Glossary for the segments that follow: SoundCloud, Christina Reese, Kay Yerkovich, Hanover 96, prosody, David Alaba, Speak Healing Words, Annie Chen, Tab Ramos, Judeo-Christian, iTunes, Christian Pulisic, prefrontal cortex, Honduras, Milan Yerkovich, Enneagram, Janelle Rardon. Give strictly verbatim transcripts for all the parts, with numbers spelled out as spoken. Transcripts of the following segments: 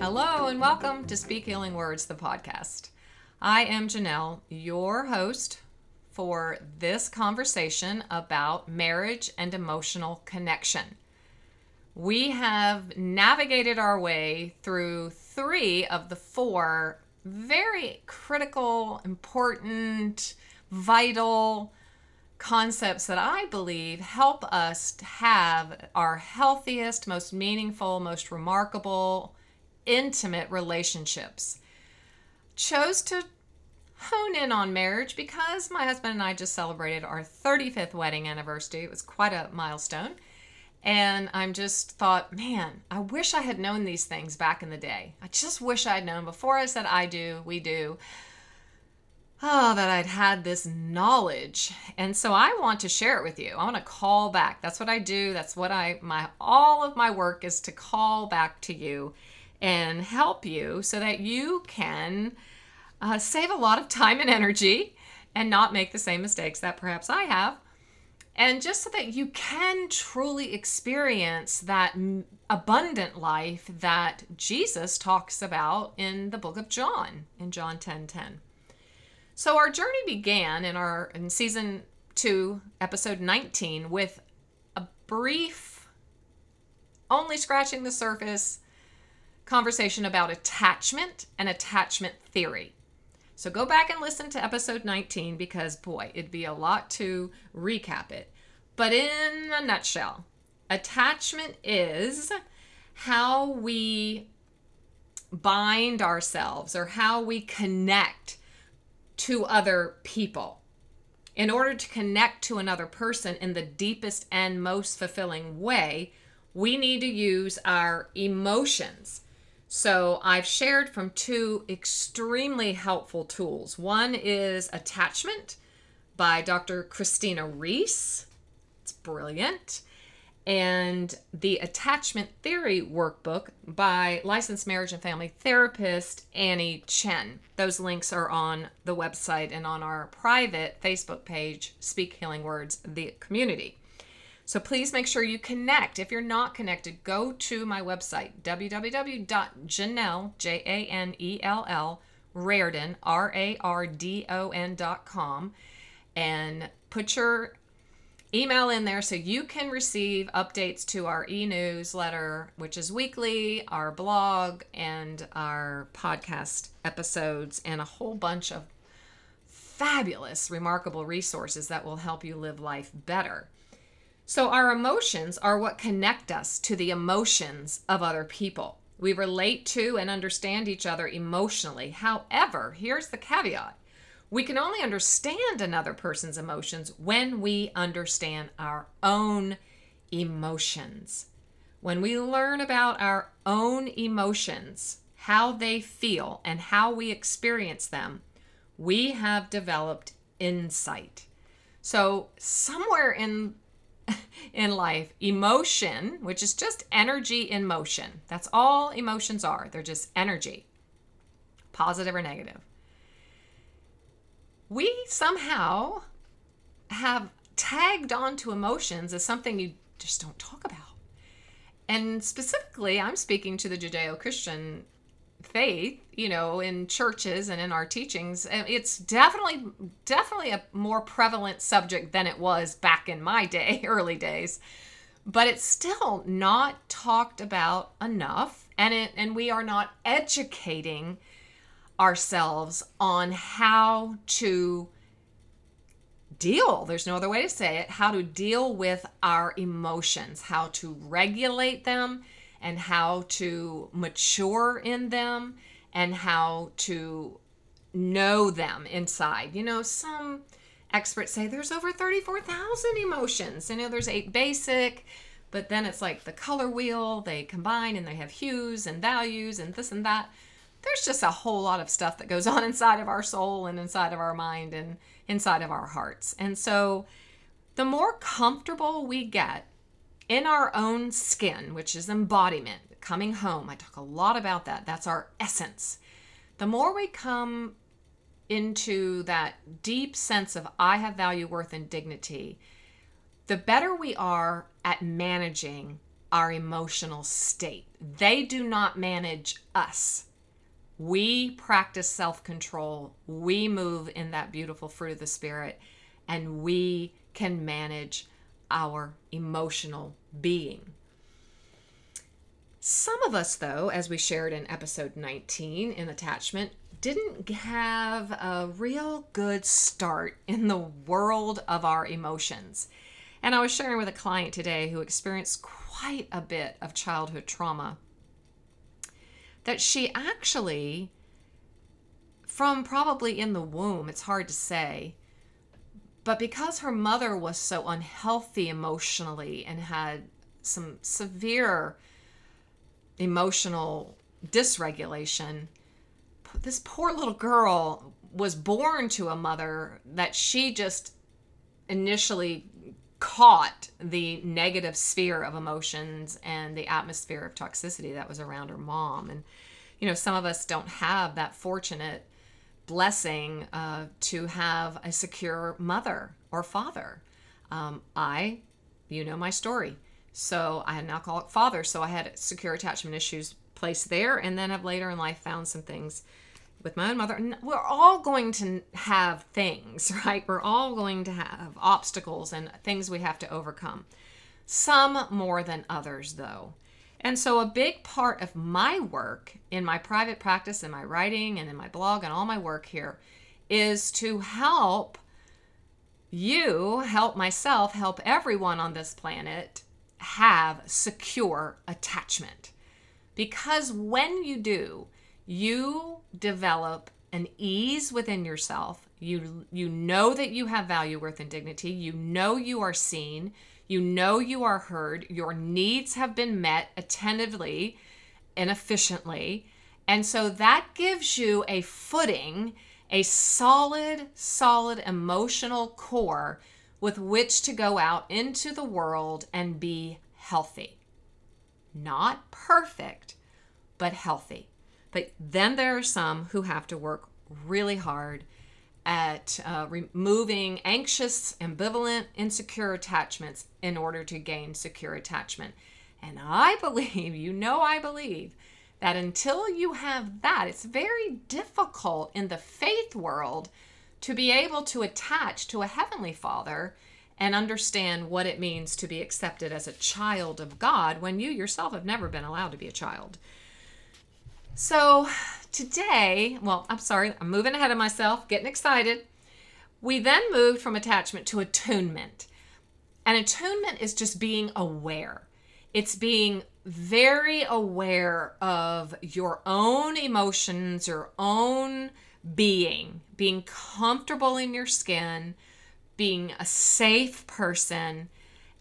Hello and welcome to Speak Healing Words, the podcast. I am Janelle, your host for this conversation about marriage and emotional connection. We have navigated our way through three of the four very critical, important, vital concepts that I believe help us to have our healthiest, most meaningful, most remarkable, intimate relationships. Chose to hone in on marriage because my husband and I just celebrated our thirty-fifth wedding anniversary. It was quite a milestone. And I'm just thought, man, I wish I had known these things back in the day. I just wish I had known before I said I do, we do. Oh, that I'd had this knowledge. And so I want to share it with you. I want to call back. That's what I do. That's what I, my, all of my work is to call back to you and help you so that you can uh, save a lot of time and energy and not make the same mistakes that perhaps I have. And just so that you can truly experience that abundant life that Jesus talks about in the book of John, in John ten ten. So our journey began in our in season two, episode nineteen, with a brief, only scratching the surface, conversation about attachment and attachment theory. So go back and listen to episode nineteen because, boy, it'd be a lot to recap it. But in a nutshell, attachment is how we bind ourselves or how we connect to other people. In order to connect to another person in the deepest and most fulfilling way, we need to use our emotions. So I've shared from two extremely helpful tools. One is Attachment by Doctor Christina Reese. It's brilliant. And the Attachment Theory Workbook by licensed marriage and family therapist Annie Chen. Those links are on the website and on our private Facebook page, Speak Healing Words, the community. So please make sure you connect. If you're not connected, go to my website, www dot janelle, J A N E L L, Rardon, R A R D O N dot com, and put your email in there so you can receive updates to our e-newsletter, which is weekly, our blog, and our podcast episodes, and a whole bunch of fabulous, remarkable resources that will help you live life better. So our emotions are what connect us to the emotions of other people. We relate to and understand each other emotionally. However, here's the caveat. We can only understand another person's emotions when we understand our own emotions. When we learn about our own emotions, how they feel and how we experience them, we have developed insight. So somewhere in In life, emotion, which is just energy in motion. That's all emotions are. They're just energy, positive or negative. We somehow have tagged onto emotions as something you just don't talk about. And specifically, I'm speaking to the Judeo-Christian faith, you know, in churches and in our teachings. It's definitely definitely a more prevalent subject than it was back in my day, early days, but it's still not talked about enough, and it and we are not educating ourselves on how to deal, there's no other way to say it, how to deal with our emotions, how to regulate them, and how to mature in them, and how to know them inside. You know, some experts say there's over thirty-four thousand emotions. You know, there's eight basic, but then it's like the color wheel. They combine and they have hues and values and this and that. there's just a whole lot of stuff that goes on inside of our soul and inside of our mind and inside of our hearts. And so the more comfortable we get in our own skin, which is embodiment, coming home, I talk a lot about that. That's our essence. The more we come into that deep sense of I have value, worth, and dignity, the better we are at managing our emotional state. They do not manage us. We practice self-control. We move in that beautiful fruit of the Spirit, and we can manage our emotional being. Some of us, though, as we shared in episode nineteen in attachment, didn't have a real good start in the world of our emotions. And I was sharing with a client today who experienced quite a bit of childhood trauma that she actually, from probably in the womb, it's hard to say, but because her mother was so unhealthy emotionally and had some severe emotional dysregulation, this poor little girl was born to a mother that she just initially caught the negative sphere of emotions and the atmosphere of toxicity that was around her mom. And, you know, some of us don't have that fortunate blessing uh, to have a secure mother or father. Um, I, you know my story. So I had an alcoholic father, so I had secure attachment issues placed there, and then have later in life found some things with my own mother. And we're all going to have things, right? We're all going to have obstacles and things we have to overcome. Some more than others, though. And so a big part of my work in my private practice, in my writing, and in my blog, and all my work here is to help you, help myself, help everyone on this planet have secure attachment. Because when you do, you develop an ease within yourself. You you know that you have value, worth, and dignity. You know you are seen. You know you are heard. Your needs have been met attentively and efficiently. And so that gives you a footing, a solid, solid emotional core with which to go out into the world and be healthy. Not perfect, but healthy. But then there are some who have to work really hard at uh, removing anxious, ambivalent, insecure attachments in order to gain secure attachment. And I believe, you know I believe, that until you have that, it's very difficult in the faith world to be able to attach to a Heavenly Father and understand what it means to be accepted as a child of God when you yourself have never been allowed to be a child. So today, well, I'm sorry, I'm moving ahead of myself, getting excited. We then moved from attachment to attunement. And attunement is just being aware. It's being very aware of your own emotions, your own being, being comfortable in your skin, being a safe person.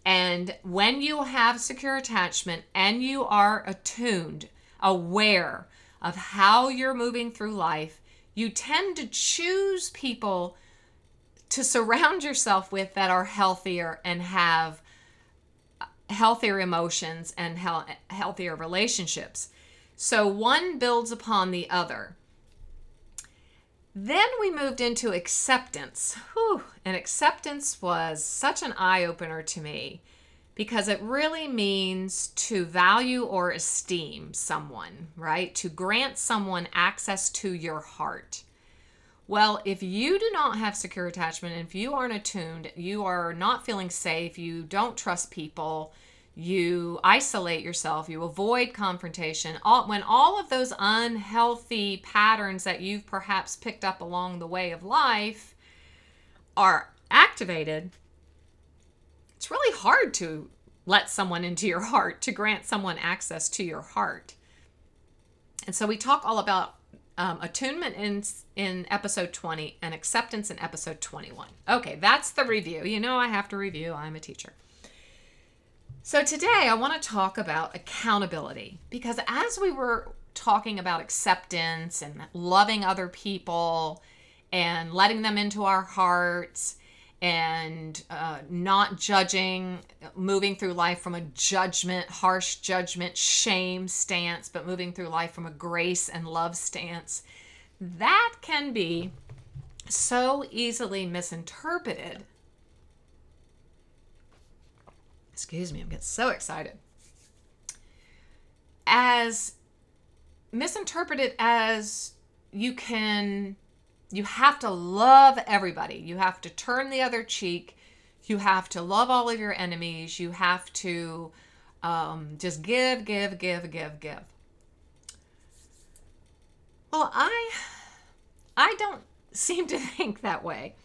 And when you have secure attachment and you are attuned, aware of how you're moving through life, you tend to choose people to surround yourself with that are healthier and have healthier emotions and healthier relationships. So one builds upon the other. Then we moved into acceptance. Whew. And acceptance was such an eye-opener to me because it really means to value or esteem someone, right? To grant someone access to your heart. Well, if you do not have secure attachment, if you aren't attuned, you are not feeling safe, you don't trust people, you isolate yourself, you avoid confrontation. All, when all of those unhealthy patterns that you've perhaps picked up along the way of life are activated, it's really hard to let someone into your heart, to grant someone access to your heart. And so we talk all about um, attunement in, in episode twenty and acceptance in episode twenty-one. Okay, that's the review. You know I have to review. I'm a teacher. So today I want to talk about accountability, because as we were talking about acceptance and loving other people and letting them into our hearts and uh, not judging, moving through life from a judgment, harsh judgment, shame stance, but moving through life from a grace and love stance, that can be so easily misinterpreted. Excuse me, I'm getting so excited. As misinterpreted as you can, you have to love everybody. You have to turn the other cheek. You have to love all of your enemies. You have to um, just give, give, give, give, give. Well, I, I don't seem to think that way.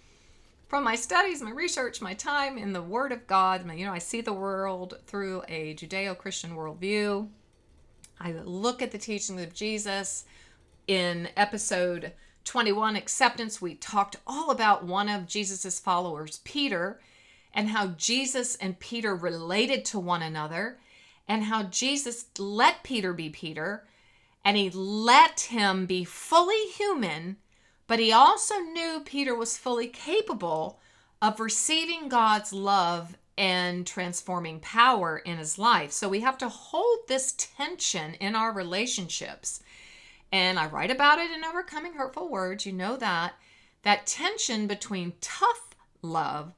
From my studies, my research, my time in the Word of God, you know, I see the world through a Judeo-Christian worldview. I look at the teachings of Jesus. In episode twenty-one, Acceptance, we talked all about one of Jesus's followers, Peter, and how Jesus and Peter related to one another, and how Jesus let Peter be Peter, and he let him be fully human. But he also knew Peter was fully capable of receiving God's love and transforming power in his life. So we have to hold this tension in our relationships. And I write about it in Overcoming Hurtful Words, you know that, that tension between tough love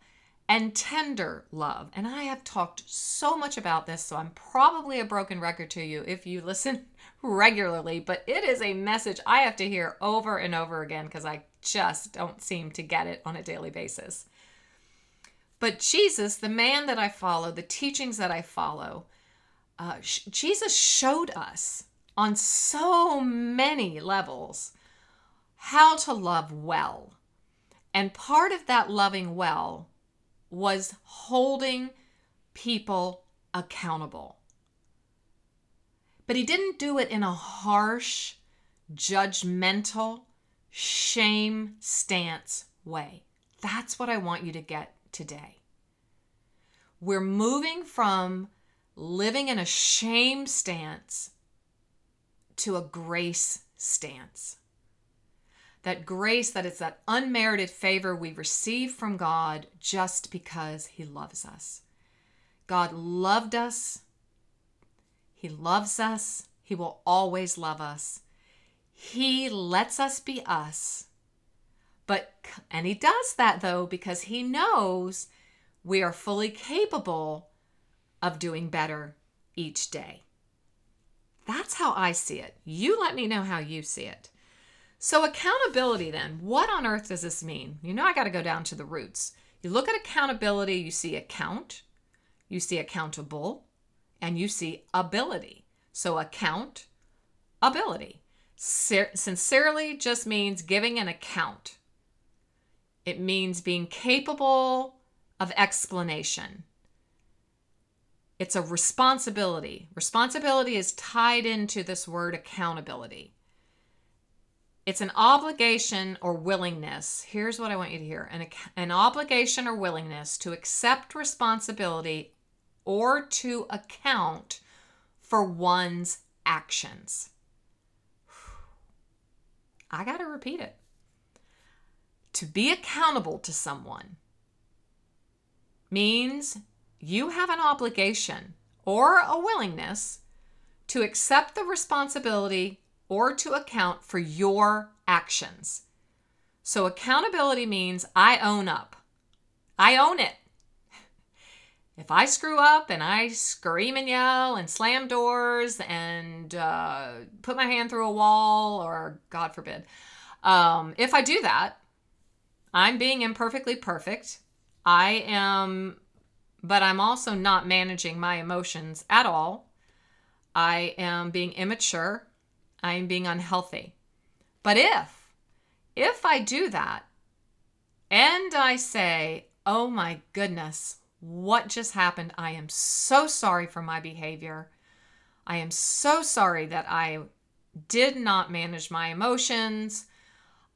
and tender love. And I have talked so much about this, so I'm probably a broken record to you if you listen regularly, but it is a message I have to hear over and over again because I just don't seem to get it on a daily basis. But Jesus, the man that I follow, the teachings that I follow, uh, sh- Jesus showed us on so many levels how to love well. And part of that loving well was holding people accountable. But he didn't do it in a harsh, judgmental, shame stance way. That's what I want you to get today. We're moving from living in a shame stance to a grace stance. That grace, that it's that unmerited favor we receive from God just because he loves us. God loved us. He loves us. He will always love us. He lets us be us. But, and he does that though, because he knows we are fully capable of doing better each day. That's how I see it. You let me know how you see it. So accountability then, what on earth does this mean? You know, I got to go down to the roots. You look at accountability, you see account, you see accountable, and you see ability. So account, ability. Sin- sincerely just means giving an account. It means being capable of explanation. It's a responsibility. Responsibility is tied into this word accountability. It's an obligation or willingness. Here's what I want you to hear. An, an obligation or willingness to accept responsibility or to account for one's actions. I got to repeat it. To be accountable to someone means you have an obligation or a willingness to accept the responsibility or to account for your actions. So accountability means I own up. I own it. If I screw up and I scream and yell and slam doors and uh, put my hand through a wall, or God forbid, um, if I do that, I'm being imperfectly perfect. I am, but I'm also not managing my emotions at all. I am being immature. I am being unhealthy. But if, if I do that and I say, oh my goodness, what just happened? I am so sorry for my behavior. I am so sorry that I did not manage my emotions.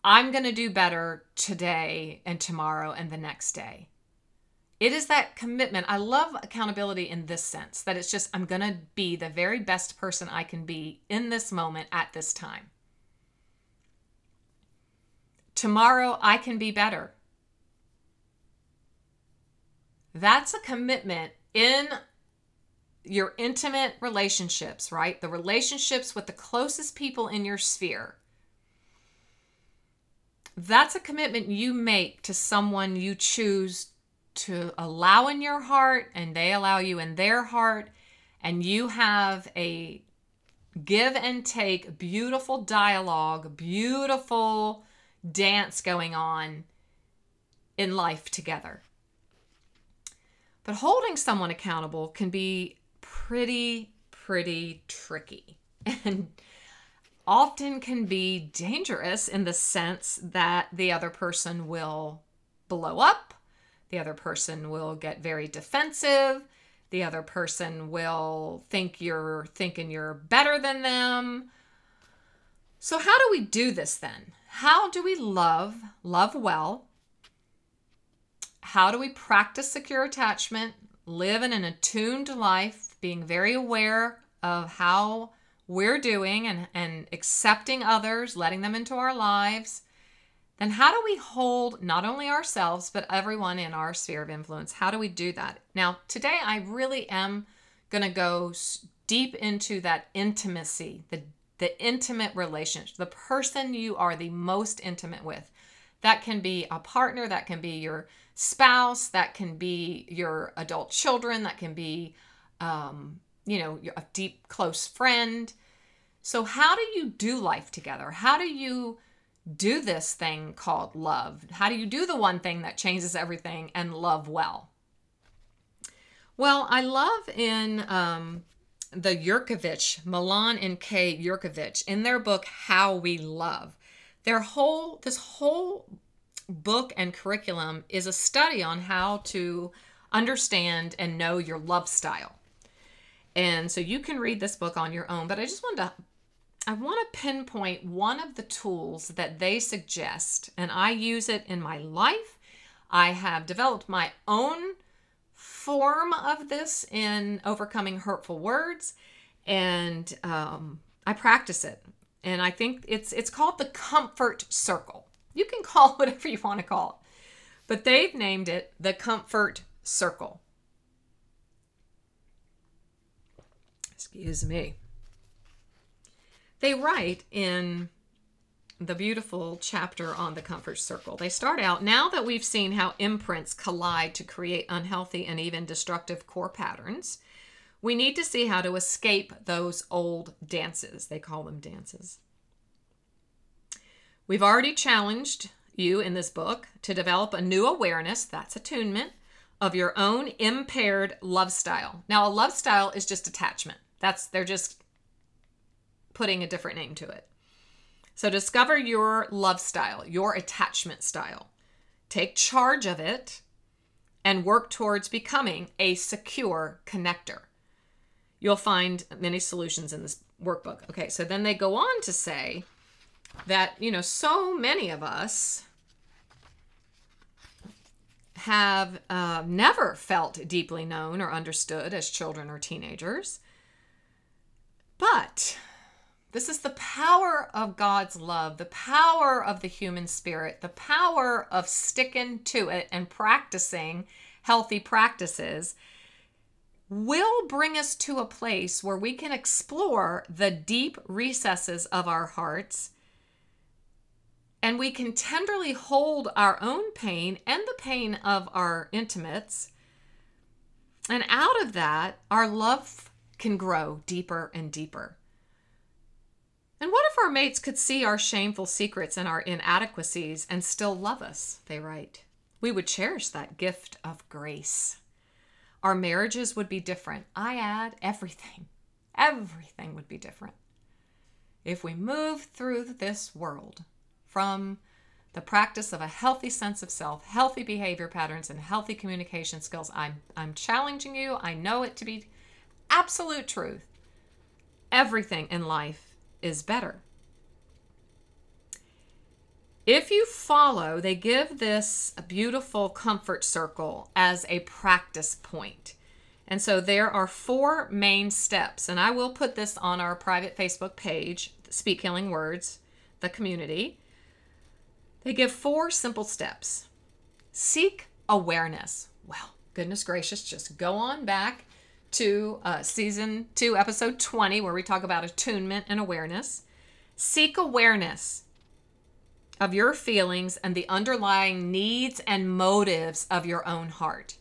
I'm going to do better today and tomorrow and the next day. It is that commitment. I love accountability in this sense, that it's just, I'm going to be the very best person I can be in this moment at this time. Tomorrow I can be better. That's a commitment in your intimate relationships, right? The relationships with the closest people in your sphere. That's a commitment you make to someone you choose to allow in your heart, and they allow you in their heart, and you have a give and take, beautiful dialogue, beautiful dance going on in life together. But holding someone accountable can be pretty, pretty tricky, and often can be dangerous in the sense that the other person will blow up, the other person will get very defensive, the other person will think you're thinking you're better than them. So how do we do this then? How do we love, love well? How do we practice secure attachment, live in an attuned life, being very aware of how we're doing and, and accepting others, letting them into our lives? Then how do we hold not only ourselves, but everyone in our sphere of influence? How do we do that? Now, today I really am going to go deep into that intimacy, the, the intimate relationship, the person you are the most intimate with. That can be a partner, that can be your spouse, that can be your adult children, that can be um, you know, a deep, close friend. So how do you do life together? How do you do this thing called love? How do you do the one thing that changes everything and love well? Well, I love in um, the Yerkovich, Milan and Kay Yerkovich, in their book, How We Love. Their whole, this whole book and curriculum is a study on how to understand and know your love style. And so you can read this book on your own, but I just wanted to, I want to pinpoint one of the tools that they suggest, and I use it in my life. I have developed my own form of this in overcoming hurtful words, and um, I practice it. And I think it's it's called the comfort circle. You can call it whatever you want to call it, but they've named it the comfort circle. Excuse me. They write in the beautiful chapter on the comfort circle. They start out, now that we've seen how imprints collide to create unhealthy and even destructive core patterns, we need to see how to escape those old dances. They call them dances. We've already challenged you in this book to develop a new awareness, that's attunement, of your own impaired love style. Now, a love style is just attachment. That's, they're just putting a different name to it. So discover your love style, your attachment style. Take charge of it and work towards becoming a secure connector. You'll find many solutions in this workbook. Okay, so then they go on to say that, you know, so many of us have uh, never felt deeply known or understood as children or teenagers. But this is the power of God's love, the power of the human spirit, the power of sticking to it and practicing healthy practices will bring us to a place where we can explore the deep recesses of our hearts, and we can tenderly hold our own pain and the pain of our intimates. And out of that, our love can grow deeper and deeper. And what if our mates could see our shameful secrets and our inadequacies and still love us, they write. We would cherish that gift of grace. Our marriages would be different. I add everything. Everything would be different. If we move through this world from the practice of a healthy sense of self, healthy behavior patterns, and healthy communication skills, I'm, I'm challenging you. I know it to be absolute truth. Everything in life is better. If you follow, they give this a beautiful comfort circle as a practice point. And so there are four main steps, and I will put this on our private Facebook page, Speak Healing Words, the community. They give four simple steps. Seek awareness. Well, goodness gracious, just go on back to uh, season two, episode twenty, where we talk about attunement and awareness. Seek awareness of your feelings and the underlying needs and motives of your own heart.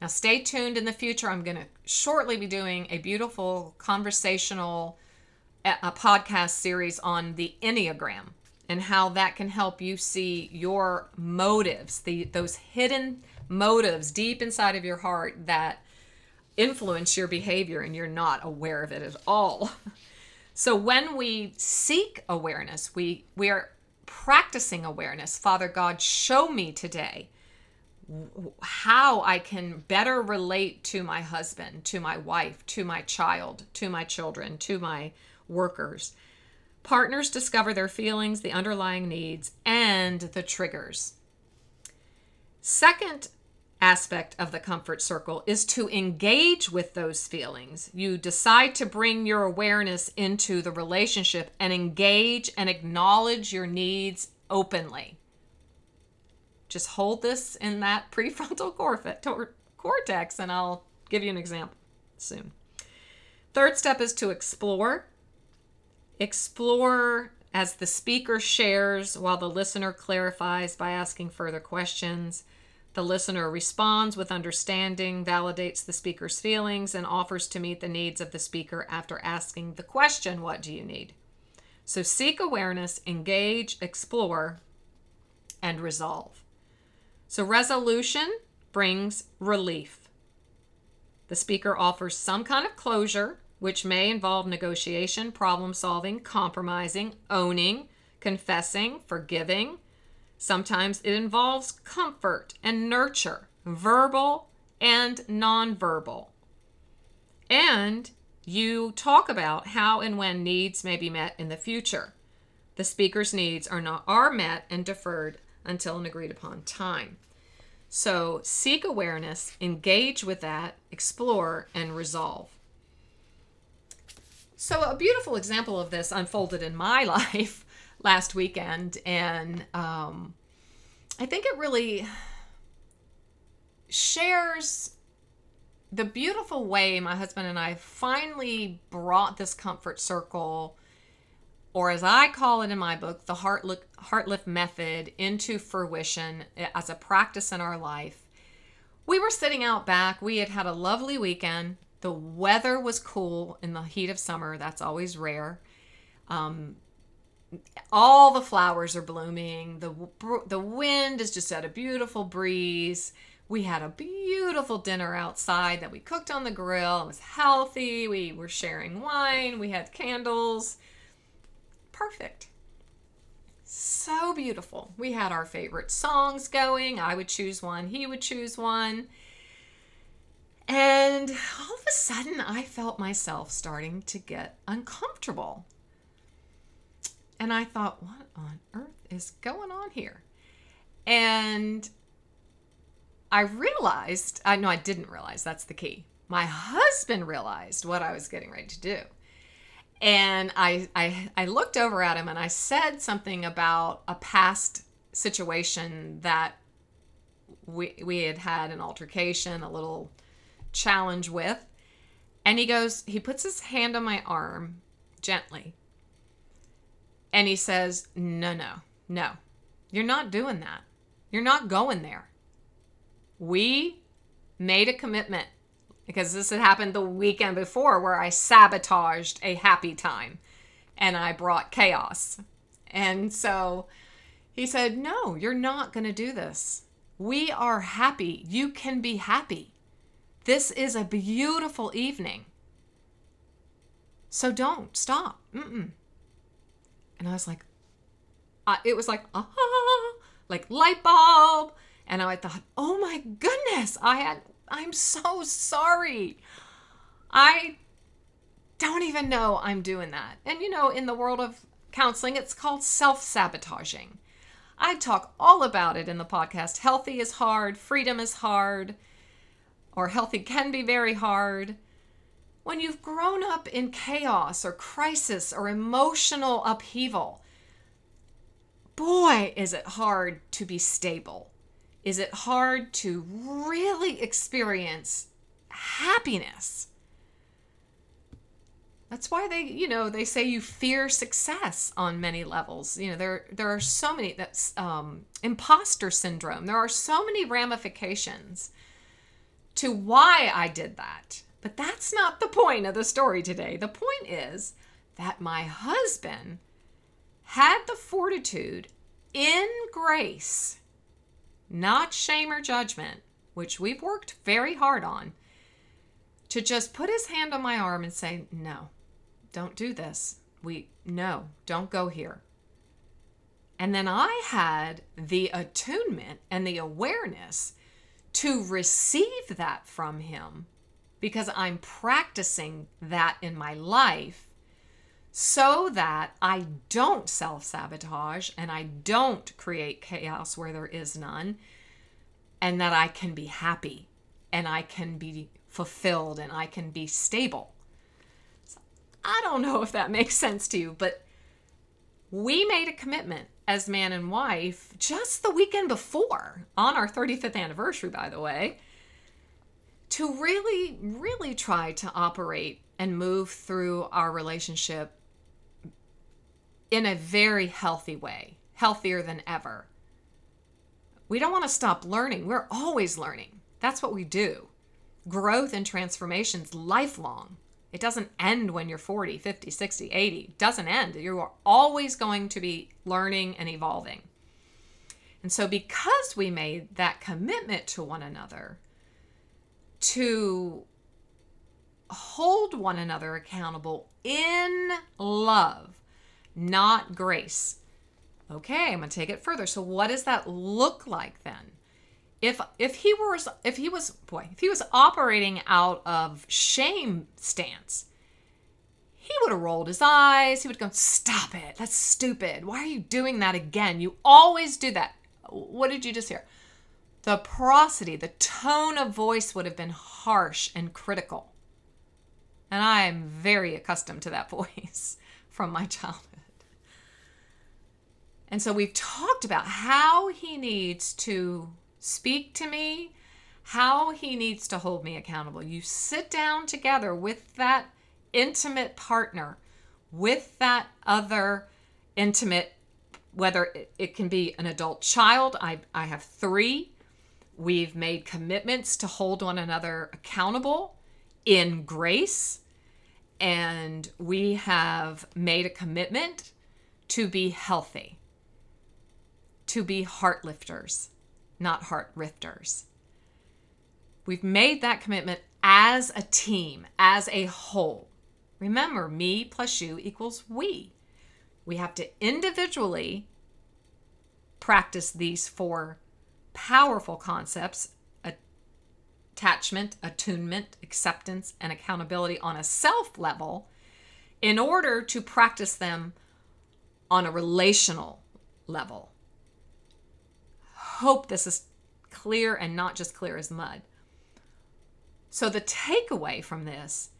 Now stay tuned in the future. I'm going to shortly be doing a beautiful conversational a podcast series on the Enneagram and how that can help you see your motives, the those hidden motives deep inside of your heart that influence your behavior and you're not aware of it at all. So when we seek awareness, we, we are practicing awareness. Father God, show me today how I can better relate to my husband, to my wife, to my child, to my children, to my workers. Partners discover their feelings, the underlying needs, and the triggers. Second aspect of the comfort circle is to engage with those feelings. You decide to bring your awareness into the relationship and engage and acknowledge your needs openly. Just hold this in that prefrontal cortex, and I'll give you an example soon. Third step is to explore. Explore as the speaker shares while the listener clarifies by asking further questions. The listener responds with understanding, validates the speaker's feelings, and offers to meet the needs of the speaker after asking the question, what do you need? So seek awareness, engage, explore, and resolve. So resolution brings relief. The speaker offers some kind of closure, which may involve negotiation, problem solving, compromising, owning, confessing, forgiving. Sometimes it involves comfort and nurture, verbal and nonverbal. And you talk about how and when needs may be met in the future. The speaker's needs are not are met and deferred until an agreed upon time. So seek awareness, engage with that, explore, and resolve. So a beautiful example of this unfolded in my life last weekend, and um, I think it really shares the beautiful way my husband and I finally brought this comfort circle, or as I call it in my book, the heart look, heart lift method, into fruition as a practice in our life. We were sitting out back. We had had a lovely weekend. The weather was cool in the heat of summer. That's always rare. Um, all the flowers are blooming. The, the wind is just at a beautiful breeze. We had a beautiful dinner outside that we cooked on the grill. It was healthy. We were sharing wine. We had candles. Perfect. So beautiful. We had our favorite songs going. I would choose one. He would choose one. And all of a sudden, I felt myself starting to get uncomfortable. And I thought, what on earth is going on here? And I realized, I no, I didn't realize, that's the key. My husband realized what I was getting ready to do. And I, I I looked over at him and I said something about a past situation that we we had had an altercation, a little challenge with, and he goes, he puts his hand on my arm gently, and he says, no, no, no, you're not doing that. You're not going there. We made a commitment, because this had happened the weekend before where I sabotaged a happy time and I brought chaos. And so he said, no, you're not going to do this. We are happy. You can be happy. This is a beautiful evening. So don't stop. Mm-mm. And I was like, uh, it was like, ah, like light bulb. And I thought, oh my goodness, I had, I'm so sorry. I don't even know I'm doing that. And you know, in the world of counseling, it's called self-sabotaging. I talk all about it in the podcast. Healthy is hard, freedom is hard, or healthy can be very hard. When you've grown up in chaos or crisis or emotional upheaval, boy, is it hard to be stable. Is it hard to really experience happiness? That's why they, you know, they say you fear success on many levels. You know, there there are so many, that's um, imposter syndrome. There are so many ramifications to why I did that. But that's not the point of the story today. The point is that my husband had the fortitude in grace, not shame or judgment, which we've worked very hard on, to just put his hand on my arm and say, no, don't do this. We, no, don't go here. And then I had the attunement and the awareness to receive that from him, because I'm practicing that in my life so that I don't self-sabotage and I don't create chaos where there is none, and that I can be happy and I can be fulfilled and I can be stable. So I don't know if that makes sense to you, but we made a commitment as man and wife just the weekend before, on our thirty-fifth anniversary, by the way, to really, really try to operate and move through our relationship in a very healthy way, healthier than ever. We don't want to stop learning. We're always learning. That's what we do. Growth and transformation's lifelong. It doesn't end when you're forty, fifty, sixty, eighty. It doesn't end. You are always going to be learning and evolving. And so because we made that commitment to one another, to hold one another accountable in love, not grace. Okay, I'm going to take it further. So what does that look like then? If if he was if he was boy, if he was operating out of shame stance, he would have rolled his eyes. He would go, "Stop it. That's stupid. Why are you doing that again? You always do that." What did you just hear? The prosody, the tone of voice would have been harsh and critical. And I am very accustomed to that voice from my childhood. And so we've talked about how he needs to speak to me, how he needs to hold me accountable. You sit down together with that intimate partner, with that other intimate, whether it, it can be an adult child. I, I have three. We've made commitments to hold one another accountable in grace, and we have made a commitment to be healthy, to be heart lifters, not heart rifters. We've made that commitment as a team, as a whole. Remember, me plus you equals we. We have to individually practice these four powerful concepts: attachment, attunement, acceptance, and accountability on a self level in order to practice them on a relational level. Hope this is clear, and not just clear as mud. So the takeaway from this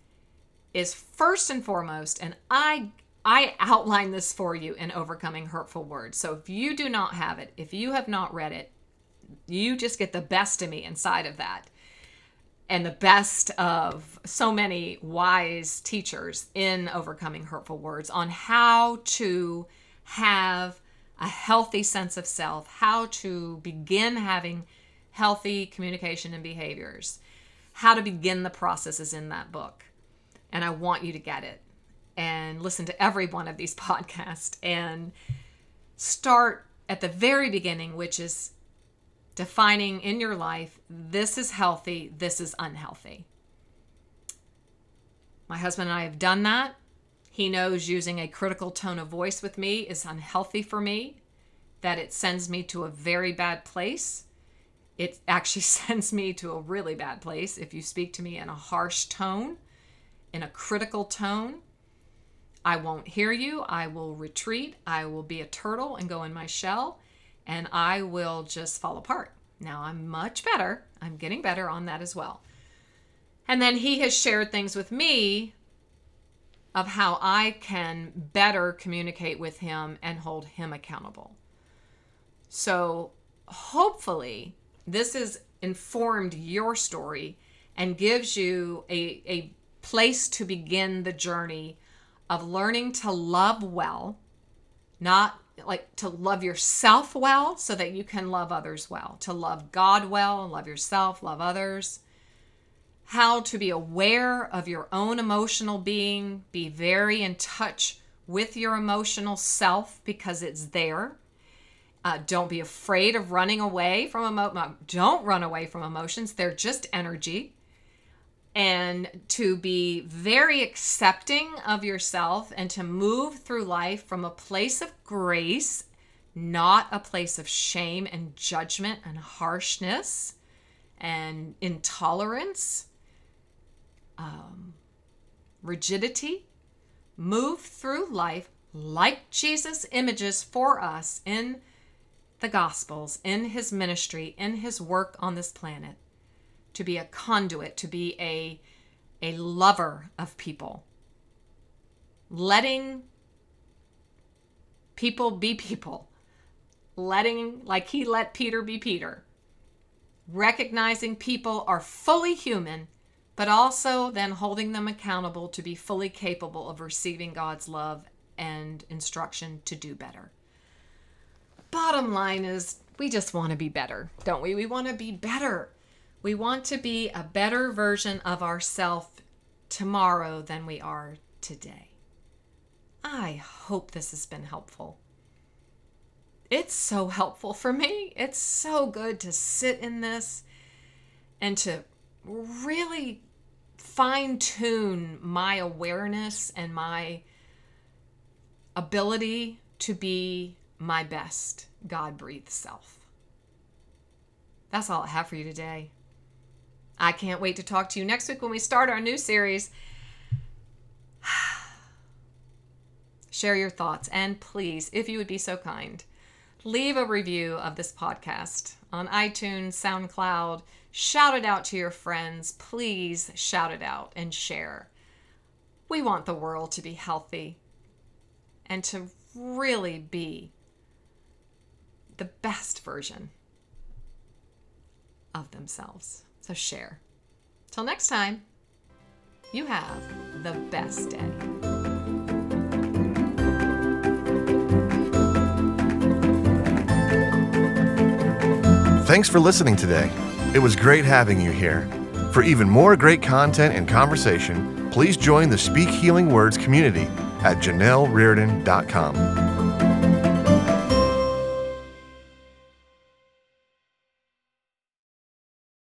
is, first and foremost, and I I outline this for you in Overcoming Hurtful Words. So if you do not have it, if you have not read it, you just get the best of me inside of that, and the best of so many wise teachers in Overcoming Hurtful Words on how to have a healthy sense of self, how to begin having healthy communication and behaviors, how to begin the processes in that book. And I want you to get it and listen to every one of these podcasts and start at the very beginning, which is defining in your life, this is healthy, this is unhealthy. My husband and I have done that. He knows using a critical tone of voice with me is unhealthy for me, that it sends me to a very bad place. It actually sends me to a really bad place if you speak to me in a harsh tone, in a critical tone. I won't hear you. I will retreat. I will be a turtle and go in my shell. and I will just fall apart. Now I'm much better. I'm getting better on that as well. And then he has shared things with me of how I can better communicate with him and hold him accountable. So hopefully this has informed your story and gives you a, a place to begin the journey of learning to love well, not like to love yourself well so that you can love others well, to love God well, love yourself, love others, how to be aware of your own emotional being, be very in touch with your emotional self because it's there. Uh, don't be afraid of running away from emotions. Don't run away from emotions. They're just energy. And to be very accepting of yourself and to move through life from a place of grace, not a place of shame and judgment and harshness and intolerance, um, rigidity. Move through life like Jesus images for us in the Gospels, in his ministry, in his work on this planet, to be a conduit, to be a, a lover of people, letting people be people, letting, like he let Peter be Peter, recognizing people are fully human, but also then holding them accountable to be fully capable of receiving God's love and instruction to do better. Bottom line is we just want to be better, don't we? We want to be better. We want to be a better version of ourselves tomorrow than we are today. I hope this has been helpful. It's so helpful for me. It's so good to sit in this and to really fine-tune my awareness and my ability to be my best God-breathed self. That's all I have for you today. I can't wait to talk to you next week when we start our new series. Share your thoughts, and please, if you would be so kind, leave a review of this podcast on iTunes, SoundCloud. Shout it out to your friends. Please shout it out and share. We want the world to be healthy and to really be the best version of themselves. So share. Till next time, you have the best day. Thanks for listening today. It was great having you here. For even more great content and conversation, please join the Speak Healing Words community at Janelle Rardon dot com.